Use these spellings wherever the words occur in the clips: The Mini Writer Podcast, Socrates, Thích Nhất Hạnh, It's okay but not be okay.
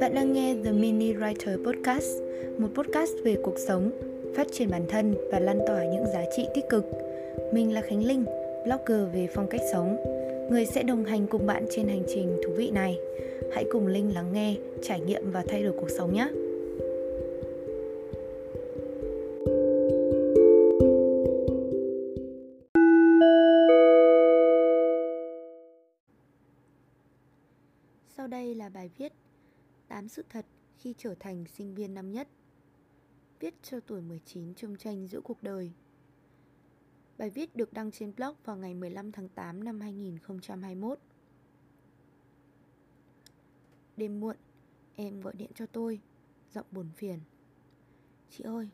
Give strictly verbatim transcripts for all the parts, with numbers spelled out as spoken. Bạn đang nghe The Mini Writer Podcast, một podcast về cuộc sống, phát triển bản thân và lan tỏa những giá trị tích cực. Mình là Khánh Linh, blogger về phong cách sống, người sẽ đồng hành cùng bạn trên hành trình thú vị này. Hãy cùng Linh lắng nghe, trải nghiệm và thay đổi cuộc sống nhé! Sau đây là bài viết tám sự thật khi trở thành sinh viên năm nhất, viết cho tuổi mười chín chông chênh giữa cuộc đời. Bài viết được đăng trên blog vào ngày mười lăm tháng tám năm hai nghìn không trăm hai mươi mốt. Đêm muộn, em gọi điện cho tôi, giọng buồn phiền. Chị ơi,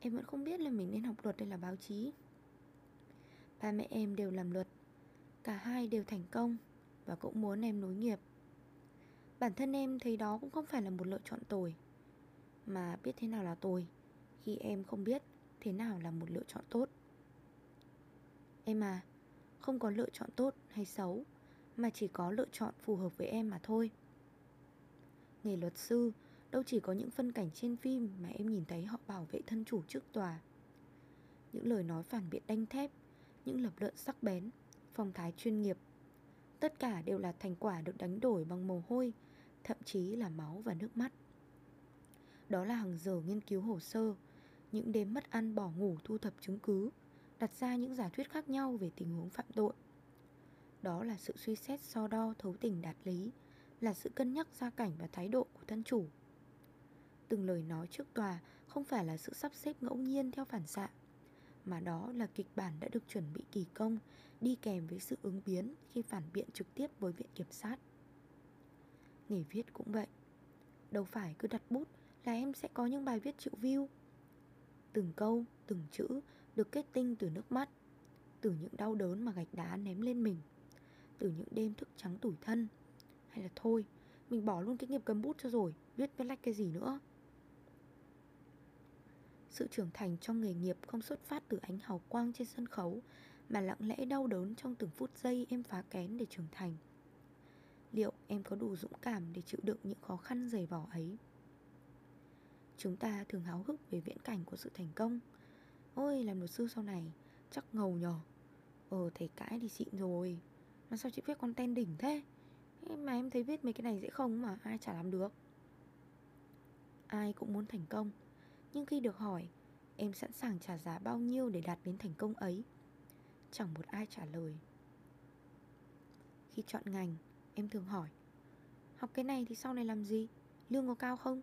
em vẫn không biết là mình nên học luật hay là báo chí. Ba mẹ em đều làm luật, cả hai đều thành công và cũng muốn em nối nghiệp. Bản thân em thấy đó cũng không phải là một lựa chọn tồi. Mà biết thế nào là tồi khi em không biết thế nào là một lựa chọn tốt. Em à, không có lựa chọn tốt hay xấu, mà chỉ có lựa chọn phù hợp với em mà thôi. Nghề luật sư đâu chỉ có những phân cảnh trên phim mà em nhìn thấy họ bảo vệ thân chủ trước tòa. Những lời nói phản biện đanh thép, những lập luận sắc bén, phong thái chuyên nghiệp, tất cả đều là thành quả được đánh đổi bằng mồ hôi, thậm chí là máu và nước mắt. Đó là hàng giờ nghiên cứu hồ sơ, những đêm mất ăn bỏ ngủ thu thập chứng cứ, đặt ra những giả thuyết khác nhau về tình huống phạm tội. Đó là sự suy xét so đo thấu tình đạt lý, là sự cân nhắc gia cảnh và thái độ của thân chủ. Từng lời nói trước tòa không phải là sự sắp xếp ngẫu nhiên theo phản xạ, mà đó là kịch bản đã được chuẩn bị kỳ công, đi kèm với sự ứng biến khi phản biện trực tiếp với viện kiểm sát. Nghề viết cũng vậy. Đâu phải cứ đặt bút là em sẽ có những bài viết triệu view. Từng câu, từng chữ được kết tinh từ nước mắt, từ những đau đớn mà gạch đá ném lên mình, từ những đêm thức trắng tủi thân. Hay là thôi, mình bỏ luôn cái nghiệp cầm bút cho rồi, viết viết lách cái gì nữa. Sự trưởng thành trong nghề nghiệp không xuất phát từ ánh hào quang trên sân khấu, mà lặng lẽ đau đớn trong từng phút giây em phá kén để trưởng thành. Liệu em có đủ dũng cảm để chịu đựng những khó khăn dày vò ấy? Chúng ta thường háo hức về viễn cảnh của sự thành công. Ôi, làm luật sư sau này chắc ngầu nhờ. Ờ, thầy cãi thì xịn rồi, mà sao chị viết content đỉnh thế? Mà em thấy viết mấy cái này dễ không mà ai chả làm được. Ai cũng muốn thành công, nhưng khi được hỏi em sẵn sàng trả giá bao nhiêu để đạt đến thành công ấy, chẳng một ai trả lời. Khi chọn ngành, em thường hỏi: học cái này thì sau này làm gì? Lương có cao không?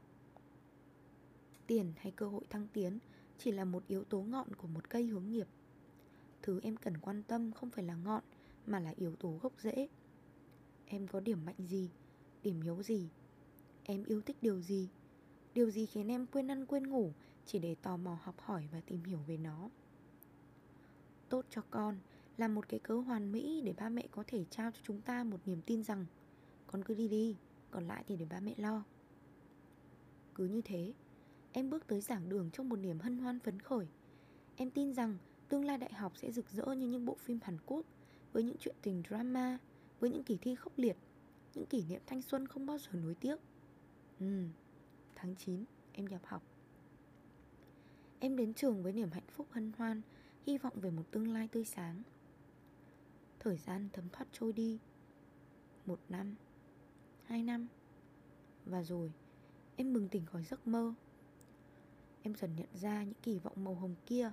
Tiền hay cơ hội thăng tiến chỉ là một yếu tố ngọn của một cây hướng nghiệp. Thứ em cần quan tâm không phải là ngọn, mà là yếu tố gốc rễ. Em có điểm mạnh gì? Điểm yếu gì? Em yêu thích điều gì? Điều gì khiến em quên ăn quên ngủ chỉ để tò mò học hỏi và tìm hiểu về nó? Tốt cho con là một cái cớ hoàn mỹ để ba mẹ có thể trao cho chúng ta một niềm tin rằng con cứ đi đi, còn lại thì để ba mẹ lo. Cứ như thế, em bước tới giảng đường trong một niềm hân hoan phấn khởi. Em tin rằng tương lai đại học sẽ rực rỡ như những bộ phim Hàn Quốc, với những chuyện tình drama, với những kỳ thi khốc liệt, những kỷ niệm thanh xuân không bao giờ nuối tiếc. Ừ, tháng chín, em nhập học. Em đến trường với niềm hạnh phúc hân hoan, hy vọng về một tương lai tươi sáng. Thời gian thấm thoát trôi đi. Một năm, hai năm, và rồi em bừng tỉnh khỏi giấc mơ. Em dần nhận ra những kỳ vọng màu hồng kia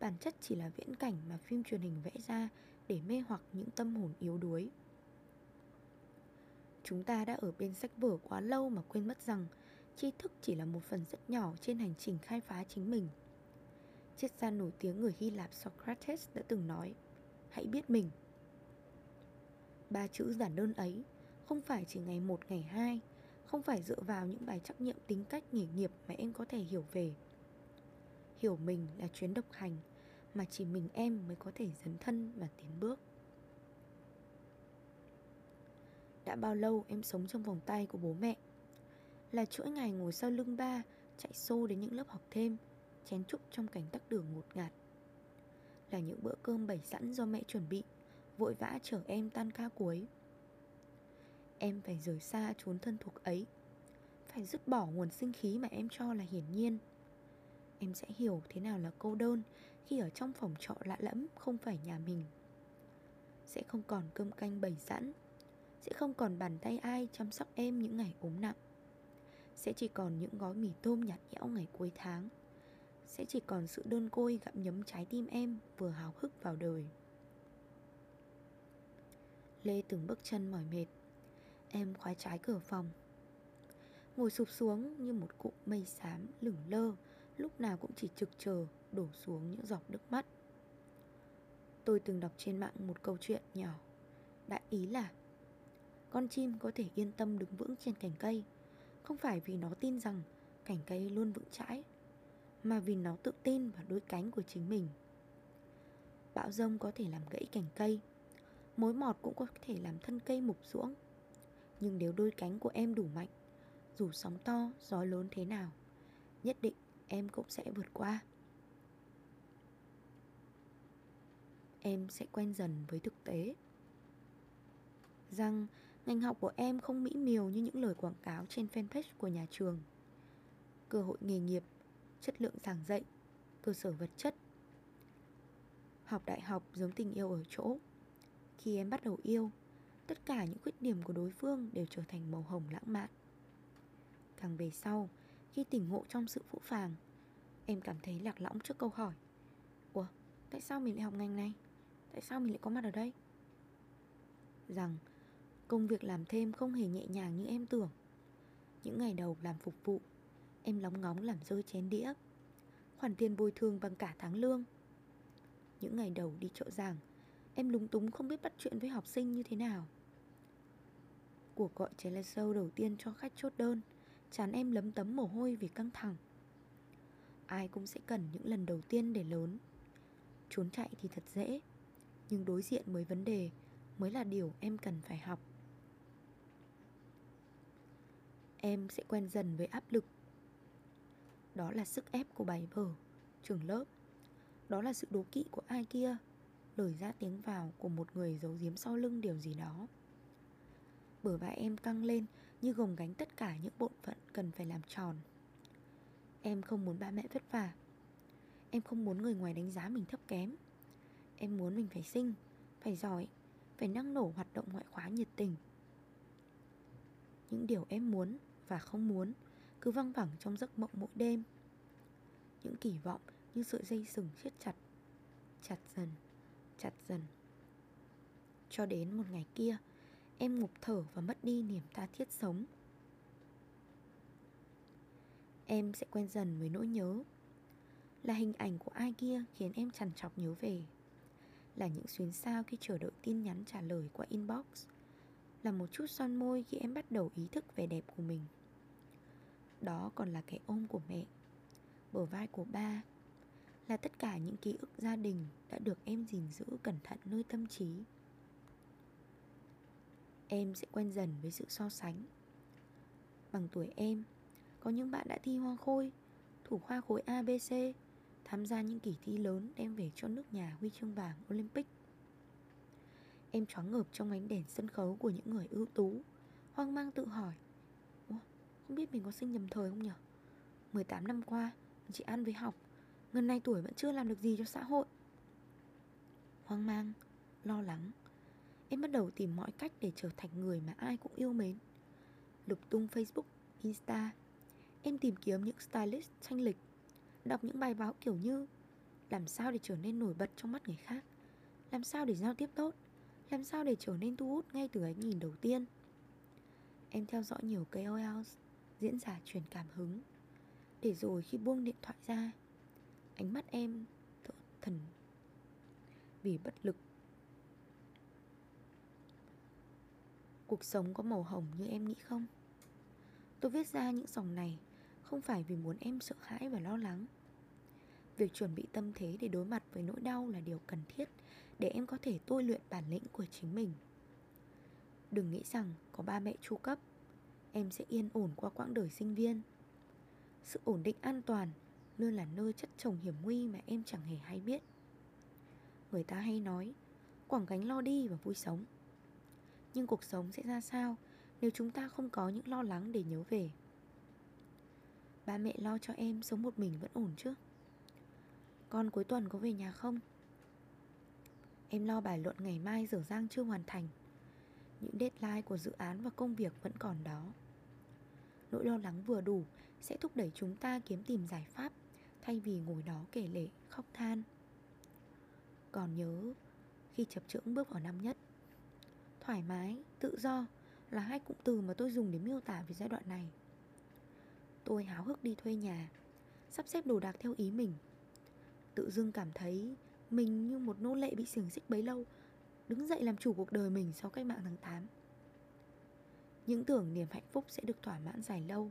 bản chất chỉ là viễn cảnh mà phim truyền hình vẽ ra để mê hoặc những tâm hồn yếu đuối. Chúng ta đã ở bên sách vở quá lâu mà quên mất rằng tri thức chỉ là một phần rất nhỏ trên hành trình khai phá chính mình. Triết gia nổi tiếng người Hy Lạp Socrates đã từng nói: hãy biết mình. Ba chữ giản đơn ấy không phải chỉ ngày một, ngày hai, không phải dựa vào những bài trắc nghiệm tính cách nghề nghiệp mà em có thể hiểu về. Hiểu mình là chuyến độc hành mà chỉ mình em mới có thể dấn thân và tiến bước. Đã bao lâu em sống trong vòng tay của bố mẹ? Là chuỗi ngày ngồi sau lưng ba, chạy xô đến những lớp học thêm, chén trúc trong cảnh tắc đường ngột ngạt. Là những bữa cơm bày sẵn do mẹ chuẩn bị, vội vã chở em tan ca cuối. Em phải rời xa chốn thân thuộc ấy, phải dứt bỏ nguồn sinh khí mà em cho là hiển nhiên. Em sẽ hiểu thế nào là cô đơn khi ở trong phòng trọ lạ lẫm không phải nhà mình. Sẽ không còn cơm canh bày sẵn, sẽ không còn bàn tay ai chăm sóc em những ngày ốm nặng, sẽ chỉ còn những gói mì tôm nhạt nhẽo ngày cuối tháng, sẽ chỉ còn sự đơn côi gặm nhấm trái tim em vừa háo hức vào đời. Lê từng bước chân mỏi mệt. Em khóa trái cửa phòng, ngồi sụp xuống như một cụm mây xám lửng lơ, lúc nào cũng chỉ trực chờ đổ xuống những giọt nước mắt. Tôi từng đọc trên mạng một câu chuyện nhỏ, đại ý là con chim có thể yên tâm đứng vững trên cành cây, không phải vì nó tin rằng cành cây luôn vững chãi, mà vì nó tự tin vào đôi cánh của chính mình. Bão dông có thể làm gãy cành cây, mối mọt cũng có thể làm thân cây mục ruỗng, nhưng nếu đôi cánh của em đủ mạnh, dù sóng to, gió lớn thế nào, nhất định em cũng sẽ vượt qua. Em sẽ quen dần với thực tế rằng ngành học của em không mỹ miều như những lời quảng cáo trên fanpage của nhà trường. Cơ hội nghề nghiệp, chất lượng giảng dạy, cơ sở vật chất. Học đại học giống tình yêu ở chỗ khi em bắt đầu yêu, tất cả những khuyết điểm của đối phương đều trở thành màu hồng lãng mạn. Càng về sau, khi tỉnh ngộ trong sự phũ phàng, em cảm thấy lạc lõng trước câu hỏi: ủa, tại sao mình lại học ngành này? Tại sao mình lại có mặt ở đây? Rằng công việc làm thêm không hề nhẹ nhàng như em tưởng. Những ngày đầu làm phục vụ, em lóng ngóng làm rơi chén đĩa, khoản tiền bồi thường bằng cả tháng lương. Những ngày đầu đi chợ giảng, em lúng túng không biết bắt chuyện với học sinh như thế nào. Cuộc gọi telesale đầu tiên cho khách chốt đơn, trán em lấm tấm mồ hôi vì căng thẳng. Ai cũng sẽ cần những lần đầu tiên để lớn. Trốn chạy thì thật dễ, nhưng đối diện với vấn đề mới là điều em cần phải học. Em sẽ quen dần với áp lực. Đó là sức ép của bài vở, trường lớp. Đó là sự đố kỵ của ai kia, lời ra tiếng vào của một người giấu giếm sau lưng điều gì đó. Bờ vai em căng lên như gồng gánh tất cả những bộn phận cần phải làm tròn. Em không muốn ba mẹ vất vả. Em không muốn người ngoài đánh giá mình thấp kém. Em muốn mình phải xinh, phải giỏi, phải năng nổ hoạt động ngoại khóa nhiệt tình. Những điều em muốn và không muốn cứ văng vẳng trong giấc mộng mỗi đêm. Những kỳ vọng như sợi dây sừng siết chặt, chặt dần, chặt dần. Cho đến một ngày kia, em ngụp thở và mất đi niềm tha thiết sống. Em sẽ quen dần với nỗi nhớ. Là hình ảnh của ai kia khiến em trằn trọc nhớ về, là những xuyến xao khi chờ đợi tin nhắn trả lời qua inbox, là một chút son môi khi em bắt đầu ý thức về đẹp của mình. Đó còn là cái ôm của mẹ, bờ vai của ba, là tất cả những ký ức gia đình đã được em gìn giữ cẩn thận nơi tâm trí. Em sẽ quen dần với sự so sánh. Bằng tuổi em, có những bạn đã thi hoa khôi, thủ khoa khối A B C, tham gia những kỳ thi lớn đem về cho nước nhà huy chương vàng Olympic. Em choáng ngợp trong ánh đèn sân khấu của những người ưu tú, hoang mang tự hỏi: ủa, không biết mình có sinh nhầm thời không nhở? mười tám năm qua, mình chỉ ăn với học, gần này tuổi vẫn chưa làm được gì cho xã hội. Hoang mang, lo lắng, em bắt đầu tìm mọi cách để trở thành người mà ai cũng yêu mến. Lục tung Facebook, Insta, em tìm kiếm những stylist thanh lịch, đọc những bài báo kiểu như làm sao để trở nên nổi bật trong mắt người khác, làm sao để giao tiếp tốt, làm sao để trở nên thu hút ngay từ ánh nhìn đầu tiên. Em theo dõi nhiều K O L, diễn giả truyền cảm hứng, để rồi khi buông điện thoại ra, ánh mắt em thở thần vì bất lực. Cuộc sống có màu hồng như em nghĩ không? Tôi viết ra những dòng này không phải vì muốn em sợ hãi và lo lắng. Việc chuẩn bị tâm thế để đối mặt với nỗi đau là điều cần thiết để em có thể tôi luyện bản lĩnh của chính mình. Đừng nghĩ rằng có ba mẹ chu cấp, em sẽ yên ổn qua quãng đời sinh viên. Sự ổn định an toàn luôn là nơi chất chồng hiểm nguy mà em chẳng hề hay biết. Người ta hay nói, quẳng gánh lo đi và vui sống. Nhưng cuộc sống sẽ ra sao nếu chúng ta không có những lo lắng để nhớ về? Ba mẹ lo cho em sống một mình vẫn ổn chứ? Con cuối tuần có về nhà không? Em lo bài luận ngày mai dở dang chưa hoàn thành. Những deadline của dự án và công việc vẫn còn đó. Nỗi lo lắng vừa đủ sẽ thúc đẩy chúng ta kiếm tìm giải pháp thay vì ngồi đó kể lể, khóc than. Còn nhớ khi chập chững bước vào năm nhất, thoải mái, tự do là hai cụm từ mà tôi dùng để miêu tả về giai đoạn này. Tôi háo hức đi thuê nhà, sắp xếp đồ đạc theo ý mình. Tự dưng cảm thấy mình như một nô lệ bị xiềng xích bấy lâu, đứng dậy làm chủ cuộc đời mình sau cách mạng tháng tám. Những tưởng niềm hạnh phúc sẽ được thỏa mãn dài lâu,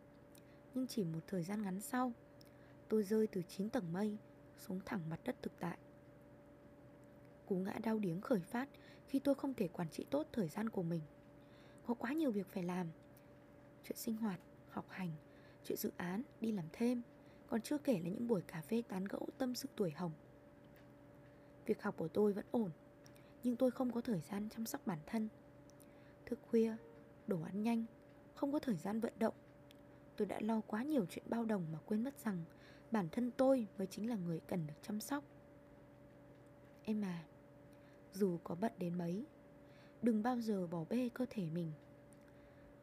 nhưng chỉ một thời gian ngắn sau, tôi rơi từ chín tầng mây xuống thẳng mặt đất thực tại. Cú ngã đau điếng khởi phát khi tôi không thể quản trị tốt thời gian của mình. Có quá nhiều việc phải làm, chuyện sinh hoạt, học hành, chuyện dự án, đi làm thêm, còn chưa kể là những buổi cà phê tán gẫu tâm sự tuổi hồng. Việc học của tôi vẫn ổn, nhưng tôi không có thời gian chăm sóc bản thân. Thức khuya, đồ ăn nhanh, không có thời gian vận động. Tôi đã lo quá nhiều chuyện bao đồng mà quên mất rằng bản thân tôi mới chính là người cần được chăm sóc. Em à, dù có bận đến mấy, đừng bao giờ bỏ bê cơ thể mình.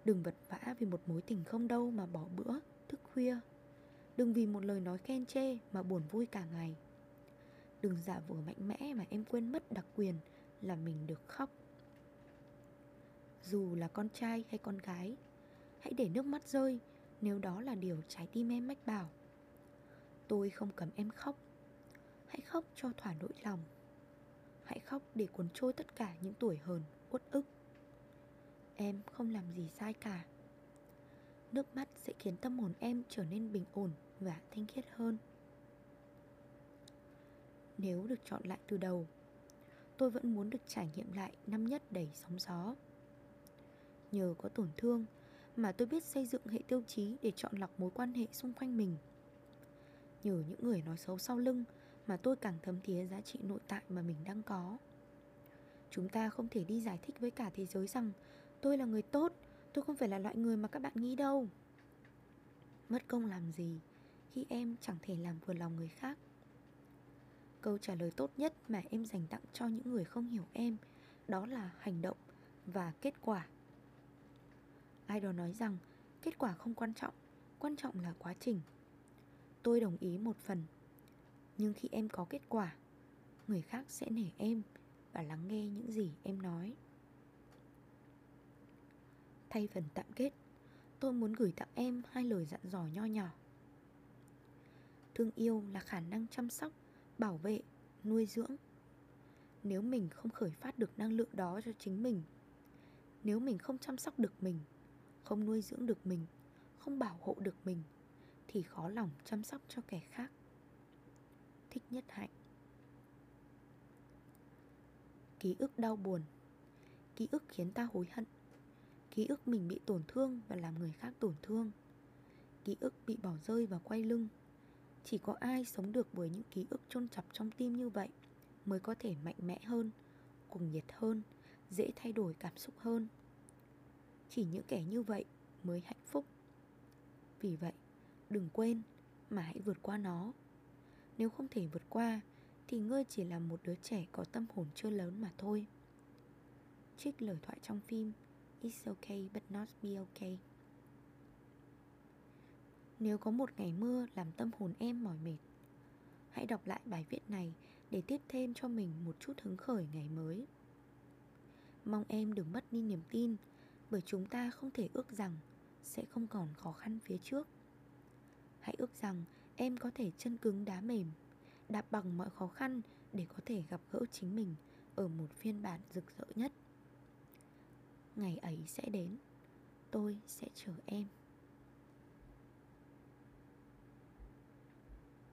Đừng vật vã vì một mối tình không đâu mà bỏ bữa, thức khuya. Đừng vì một lời nói khen chê mà buồn vui cả ngày. Đừng giả vờ mạnh mẽ mà em quên mất đặc quyền là mình được khóc. Dù là con trai hay con gái, hãy để nước mắt rơi nếu đó là điều trái tim em mách bảo. Tôi không cấm em khóc. Hãy khóc cho thỏa nỗi lòng. Hãy khóc để cuốn trôi tất cả những tuổi hờn, uất ức. Em không làm gì sai cả. Nước mắt sẽ khiến tâm hồn em trở nên bình ổn và thanh khiết hơn. Nếu được chọn lại từ đầu, tôi vẫn muốn được trải nghiệm lại năm nhất đầy sóng gió. Nhờ có tổn thương mà tôi biết xây dựng hệ tiêu chí để chọn lọc mối quan hệ xung quanh mình. Nhờ những người nói xấu sau lưng mà tôi càng thấm thía giá trị nội tại mà mình đang có. Chúng ta không thể đi giải thích với cả thế giới rằng tôi là người tốt, tôi không phải là loại người mà các bạn nghĩ đâu. Mất công làm gì khi em chẳng thể làm vừa lòng người khác. Câu trả lời tốt nhất mà em dành tặng cho những người không hiểu em, đó là hành động và kết quả. Ai đó nói rằng kết quả không quan trọng, quan trọng là quá trình. Tôi đồng ý một phần. Nhưng khi em có kết quả, người khác sẽ nể em và lắng nghe những gì em nói. Thay phần tạm kết, tôi muốn gửi tặng em hai lời dặn dò nho nhỏ. Thương yêu là khả năng chăm sóc, bảo vệ, nuôi dưỡng. Nếu mình không khởi phát được năng lượng đó cho chính mình, nếu mình không chăm sóc được mình, không nuôi dưỡng được mình, không bảo hộ được mình, thì khó lòng chăm sóc cho kẻ khác. Thích Nhất Hạnh. Ký ức đau buồn, ký ức khiến ta hối hận, ký ức mình bị tổn thương và làm người khác tổn thương, ký ức bị bỏ rơi và quay lưng. Chỉ có ai sống được với những ký ức chôn chặt trong tim như vậy mới có thể mạnh mẽ hơn, cuồng nhiệt hơn, dễ thay đổi cảm xúc hơn. Chỉ những kẻ như vậy mới hạnh phúc. Vì vậy, đừng quên mà hãy vượt qua nó. Nếu không thể vượt qua thì ngươi chỉ là một đứa trẻ có tâm hồn chưa lớn mà thôi. Trích lời thoại trong phim It's okay but not be okay. Nếu có một ngày mưa làm tâm hồn em mỏi mệt, hãy đọc lại bài viết này để tiếp thêm cho mình một chút hứng khởi ngày mới. Mong em đừng mất đi niềm tin, bởi chúng ta không thể ước rằng sẽ không còn khó khăn phía trước. Hãy ước rằng em có thể chân cứng đá mềm, đạp bằng mọi khó khăn để có thể gặp gỡ chính mình ở một phiên bản rực rỡ nhất. Ngày ấy sẽ đến, tôi sẽ chờ em.